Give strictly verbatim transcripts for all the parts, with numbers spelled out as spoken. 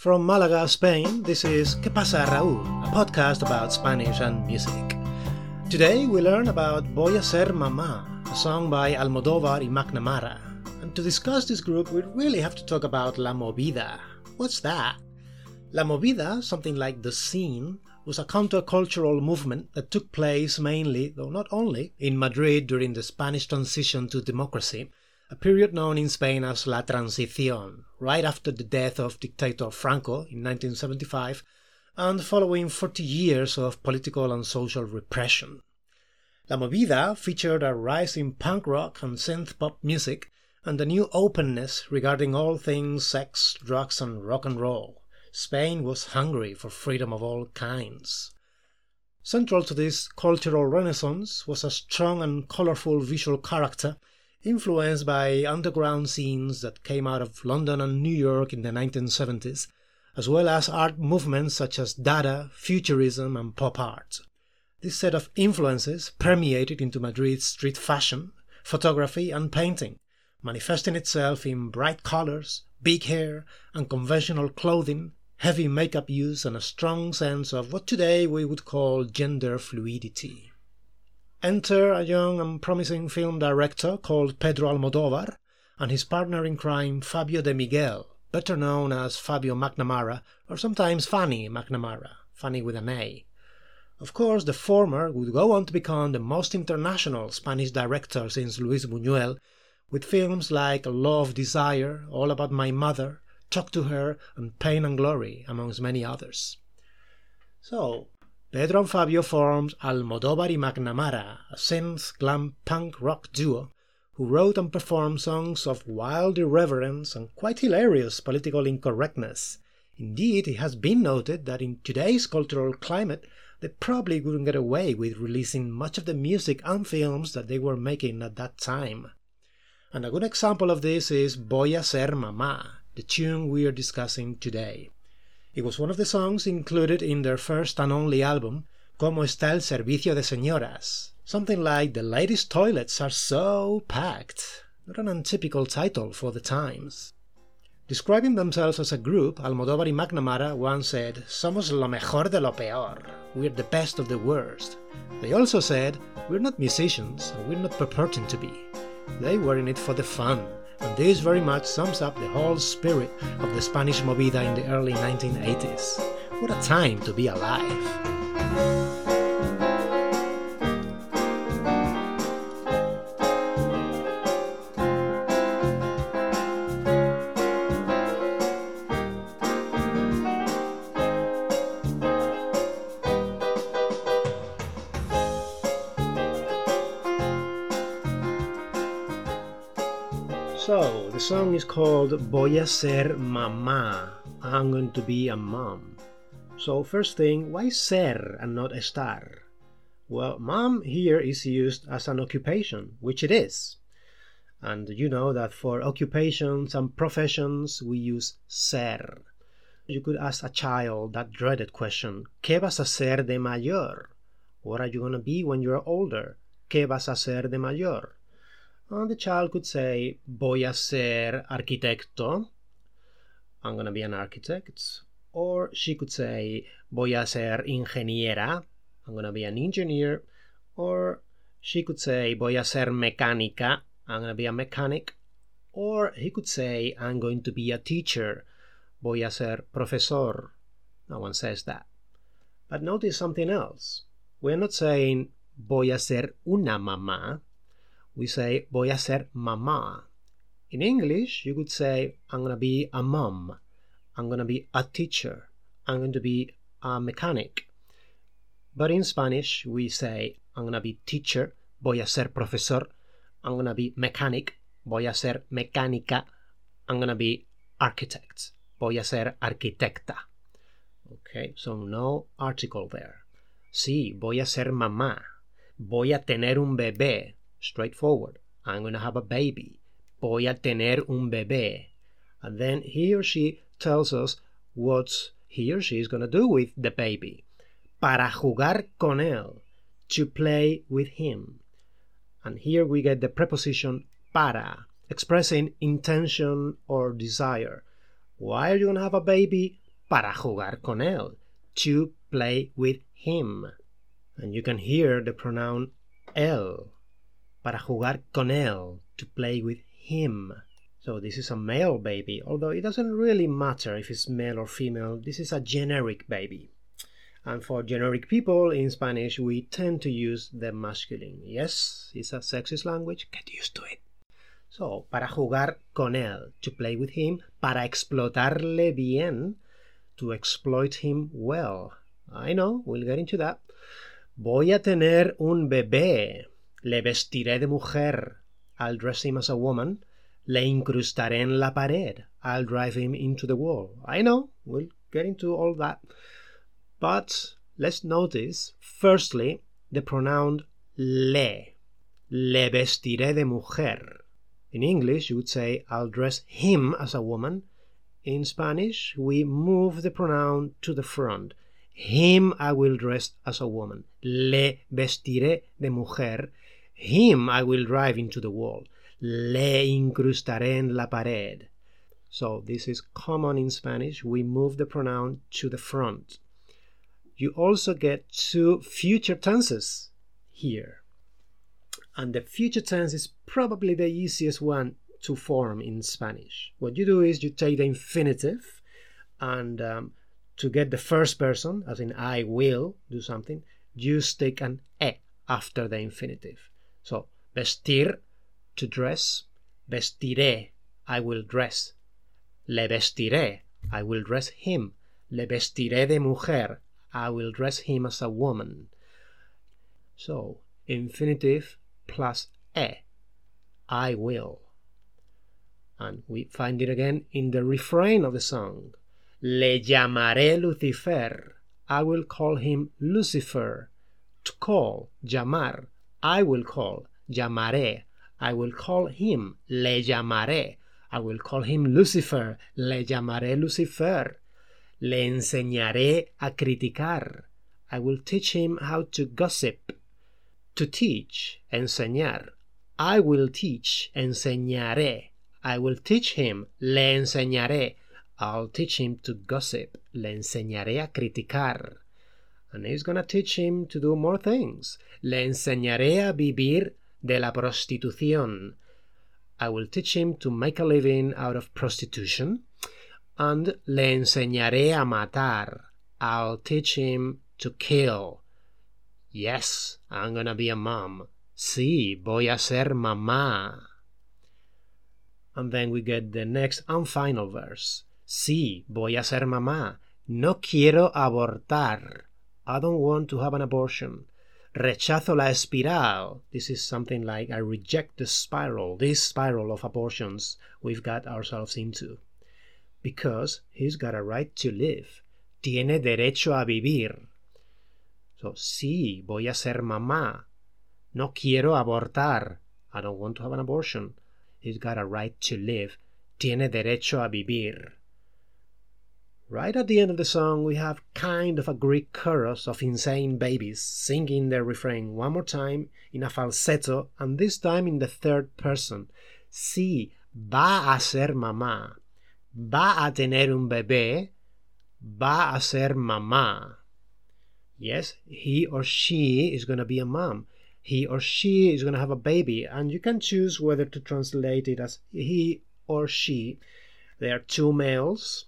From Malaga, Spain, this is ¿Qué pasa, Raúl?, a podcast about Spanish and music. Today we learn about Voy a ser mamá, a song by Almodóvar y McNamara. And to discuss this group we really have to talk about La Movida. What's that? La Movida, something like the scene, was a countercultural movement that took place mainly, though not only, in Madrid during the Spanish transition to democracy, a period known in Spain as La Transición, right after the death of dictator Franco in nineteen seventy-five and following forty years of political and social repression. La Movida featured a rise in punk rock and synth-pop music and a new openness regarding all things sex, drugs and rock and roll. Spain was hungry for freedom of all kinds. Central to this cultural renaissance was a strong and colourful visual character influenced by underground scenes that came out of London and New York in the nineteen seventies, as well as art movements such as Dada, Futurism and pop art. This set of influences permeated into Madrid's street fashion, photography and painting, manifesting itself in bright colours, big hair and conventional clothing, heavy makeup use and a strong sense of what today we would call gender fluidity. Enter a young and promising film director called Pedro Almodóvar and his partner in crime Fabio de Miguel, better known as Fabio McNamara or sometimes Fanny McNamara, Fanny with an A. Of course, the former would go on to become the most international Spanish director since Luis Buñuel, with films like Law of Desire, All About My Mother, Talk to Her and Pain and Glory, amongst many others. So, Pedro and Fabio formed Almodóvar y McNamara, a synth glam punk rock duo who wrote and performed songs of wild irreverence and quite hilarious political incorrectness. Indeed, it has been noted that in today's cultural climate they probably wouldn't get away with releasing much of the music and films that they were making at that time. And a good example of this is Voy a ser mamá, the tune we are discussing today. It was one of the songs included in their first and only album, ¿Cómo está el servicio de señoras?, something like The Ladies' Toilets Are So Packed, not an untypical title for the times. Describing themselves as a group, Almodóvar y McNamara once said, "Somos lo mejor de lo peor, we're the best of the worst." They also said, "We're not musicians and we're not purporting to be." They were in it for the fun. And this very much sums up the whole spirit of the Spanish Movida in the early nineteen eighties. What a time to be alive! So, the song is called Voy a ser mamá, I'm going to be a mom. So first thing, why ser and not estar? Well, mom here is used as an occupation, which it is. And you know that for occupations and professions we use ser. You could ask a child that dreaded question, ¿Qué vas a ser de mayor? What are you going to be when you're older? ¿Qué vas a ser de mayor? And the child could say, voy a ser arquitecto, I'm going to be an architect. Or she could say, voy a ser ingeniera, I'm going to be an engineer. Or she could say, voy a ser mecánica, I'm going to be a mechanic. Or he could say, I'm going to be a teacher, voy a ser profesor. No one says that. But notice something else. We're not saying, voy a ser una mamá. We say, voy a ser mamá. In English, you could say, I'm going to be a mom. I'm going to be a teacher. I'm going to be a mechanic. But in Spanish, we say, I'm going to be teacher, voy a ser profesor. I'm going to be mechanic, voy a ser mecánica. I'm going to be architect, voy a ser arquitecta. Okay, so no article there. Sí, voy a ser mamá. Voy a tener un bebé. Straightforward. I'm going to have a baby. Voy a tener un bebé. And then he or she tells us what he or she is going to do with the baby. Para jugar con él. To play with him. And here we get the preposition para, expressing intention or desire. Why are you going to have a baby? para jugar con él. To play with him. And you can hear the pronoun él. Para jugar con él. To play with him. So this is a male baby, although it doesn't really matter if it's male or female. This is a generic baby. And for generic people in Spanish, we tend to use the masculine. Yes, it's a sexist language. Get used to it. So, para jugar con él, to play with him. Para explotarle bien, to exploit him well. I know, we'll get into that. Voy a tener un bebé. Le vestiré de mujer. I'll dress him as a woman. Le incrustaré en la pared. I'll drive him into the wall. I know, we'll get into all that. But let's notice, firstly, the pronoun le. Le vestiré de mujer. In English, you would say, I'll dress him as a woman. In Spanish, we move the pronoun to the front. Him I will dress as a woman. Le vestiré de mujer. Him I will drive into the wall. Le incrustaré en la pared. So this is common in Spanish. We move the pronoun to the front. You also get two future tenses here. And the future tense is probably the easiest one to form in Spanish. What you do is you take the infinitive and um, to get the first person, as in I will do something, you stick an e after the infinitive. So vestir, to dress. Vestiré, I will dress. Le vestiré, I will dress him. Le vestiré de mujer, I will dress him as a woman. So, infinitive plus e, I will. And we find it again in the refrain of the song. Le llamaré Lucifer, I will call him Lucifer. To call, llamar, I will call, llamaré. I will call him, le llamaré. I will call him Lucifer, le llamaré Lucifer. Le enseñaré a criticar. I will teach him how to gossip. To teach, enseñar. I will teach, enseñaré. I will teach him, le enseñaré. I'll teach him to gossip. Le enseñaré a criticar. And he's gonna teach him to do more things. Le enseñaré a vivir de la prostitución. I will teach him to make a living out of prostitution. And le enseñaré a matar. I'll teach him to kill. Yes, I'm gonna be a mom. Sí, voy a ser mamá. And then we get the next and final verse. Sí, voy a ser mamá. No quiero abortar. I don't want to have an abortion. Rechazo la espiral. This is something like I reject the spiral, this spiral of abortions we've got ourselves into. Because he's got a right to live. Tiene derecho a vivir. So, sí, voy a ser mamá. No quiero abortar. I don't want to have an abortion. He's got a right to live. Tiene derecho a vivir. Right at the end of the song, we have kind of a Greek chorus of insane babies singing their refrain one more time in a falsetto, and this time in the third person. Sí, va a ser mamá. Va a tener un bebé. Va a ser mamá. Yes, he or she is going to be a mom. He or she is going to have a baby, and you can choose whether to translate it as he or she. There are two males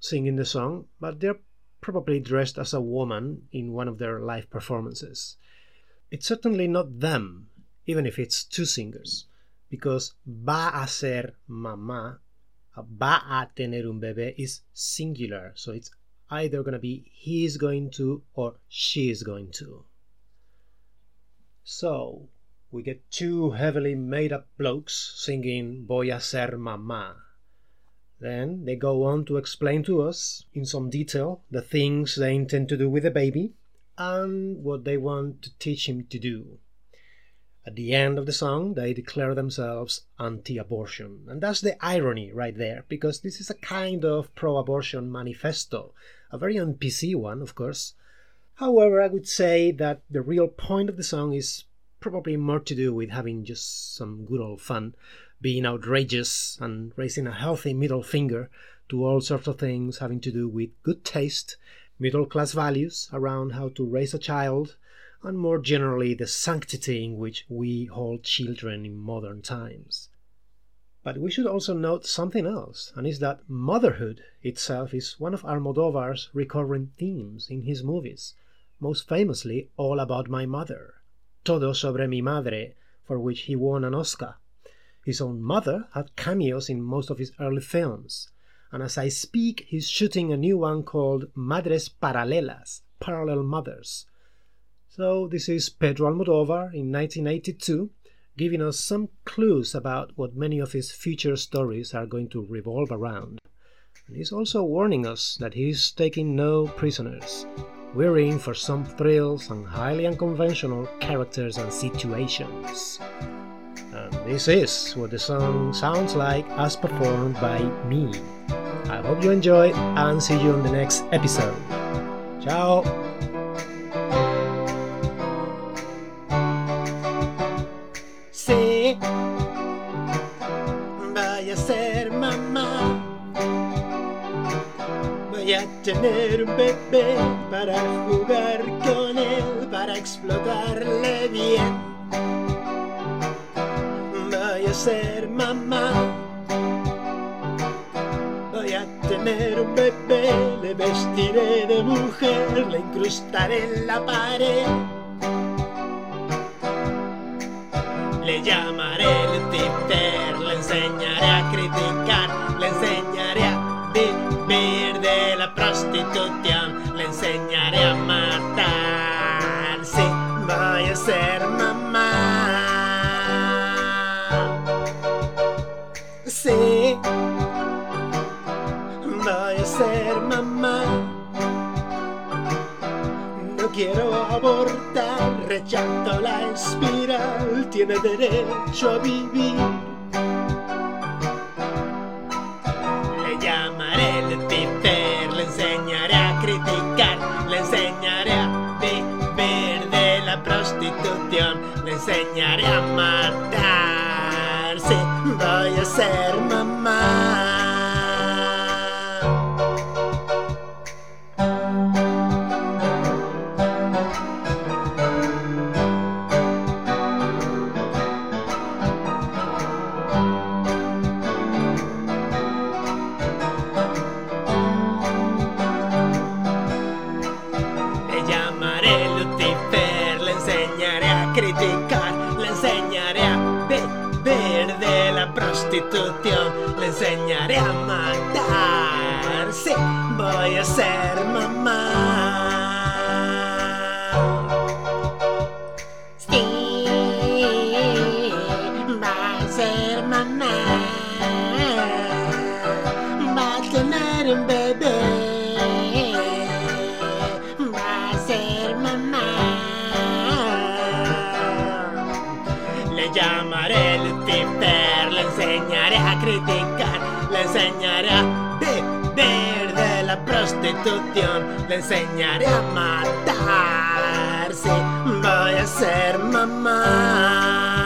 singing the song, but they're probably dressed as a woman in one of their live performances. It's certainly not them, even if it's two singers, because va a ser mamá, va a tener un bebé is singular, so it's either going to be he is going to or she is going to. So, we get two heavily made-up blokes singing Voy a ser mamá. Then they go on to explain to us, in some detail, the things they intend to do with the baby and what they want to teach him to do. At the end of the song, they declare themselves anti-abortion. And that's the irony right there, because this is a kind of pro-abortion manifesto. A very un-P C one, of course. However, I would say that the real point of the song is probably more to do with having just some good old fun, being outrageous and raising a healthy middle finger to all sorts of things having to do with good taste, middle-class values around how to raise a child, and more generally the sanctity in which we hold children in modern times. But we should also note something else, and is that motherhood itself is one of Almodóvar's recurrent themes in his movies, most famously All About My Mother, Todo Sobre Mi Madre, for which he won an Oscar. His own mother had cameos in most of his early films, and as I speak he's shooting a new one called Madres Paralelas, Parallel Mothers. So this is Pedro Almodóvar in nineteen eighty-two, giving us some clues about what many of his future stories are going to revolve around. And he's also warning us that he's taking no prisoners. We're in for some thrills and highly unconventional characters and situations. And this is what the song sounds like as performed by me. I hope you enjoy and see you in the next episode. Ciao! Sí, voy a ser mamá. Voy a tener un bebé para jugar con él, para explotarle bien. Voy a ser mamá. Voy a tener un bebé, le vestiré de mujer, le incrustaré en la pared. Le llamaré Lucifer, le enseñaré a criticar, le enseñaré a vivir de la prostitución, le enseñaré a matar. Sí, voy a ser mamá. Sí, voy a ser mamá. No quiero abortar, rechazo la espiral, tiene derecho a vivir. Le llamaré Lucifer, le enseñaré a criticar, le enseñaré a vivir de la prostitución, le enseñaré a matar. Sí, voy a ser mamá. Le enseñaré a matar. Sí, voy a ser mamá. Sí, va a ser mamá. Va a tener un bebé. Va a ser mamá. Le llamaré el Lucifer. Le enseñaré a criticar, le enseñaré a beber de la prostitución, le enseñaré a matar. Sí, voy a ser mamá.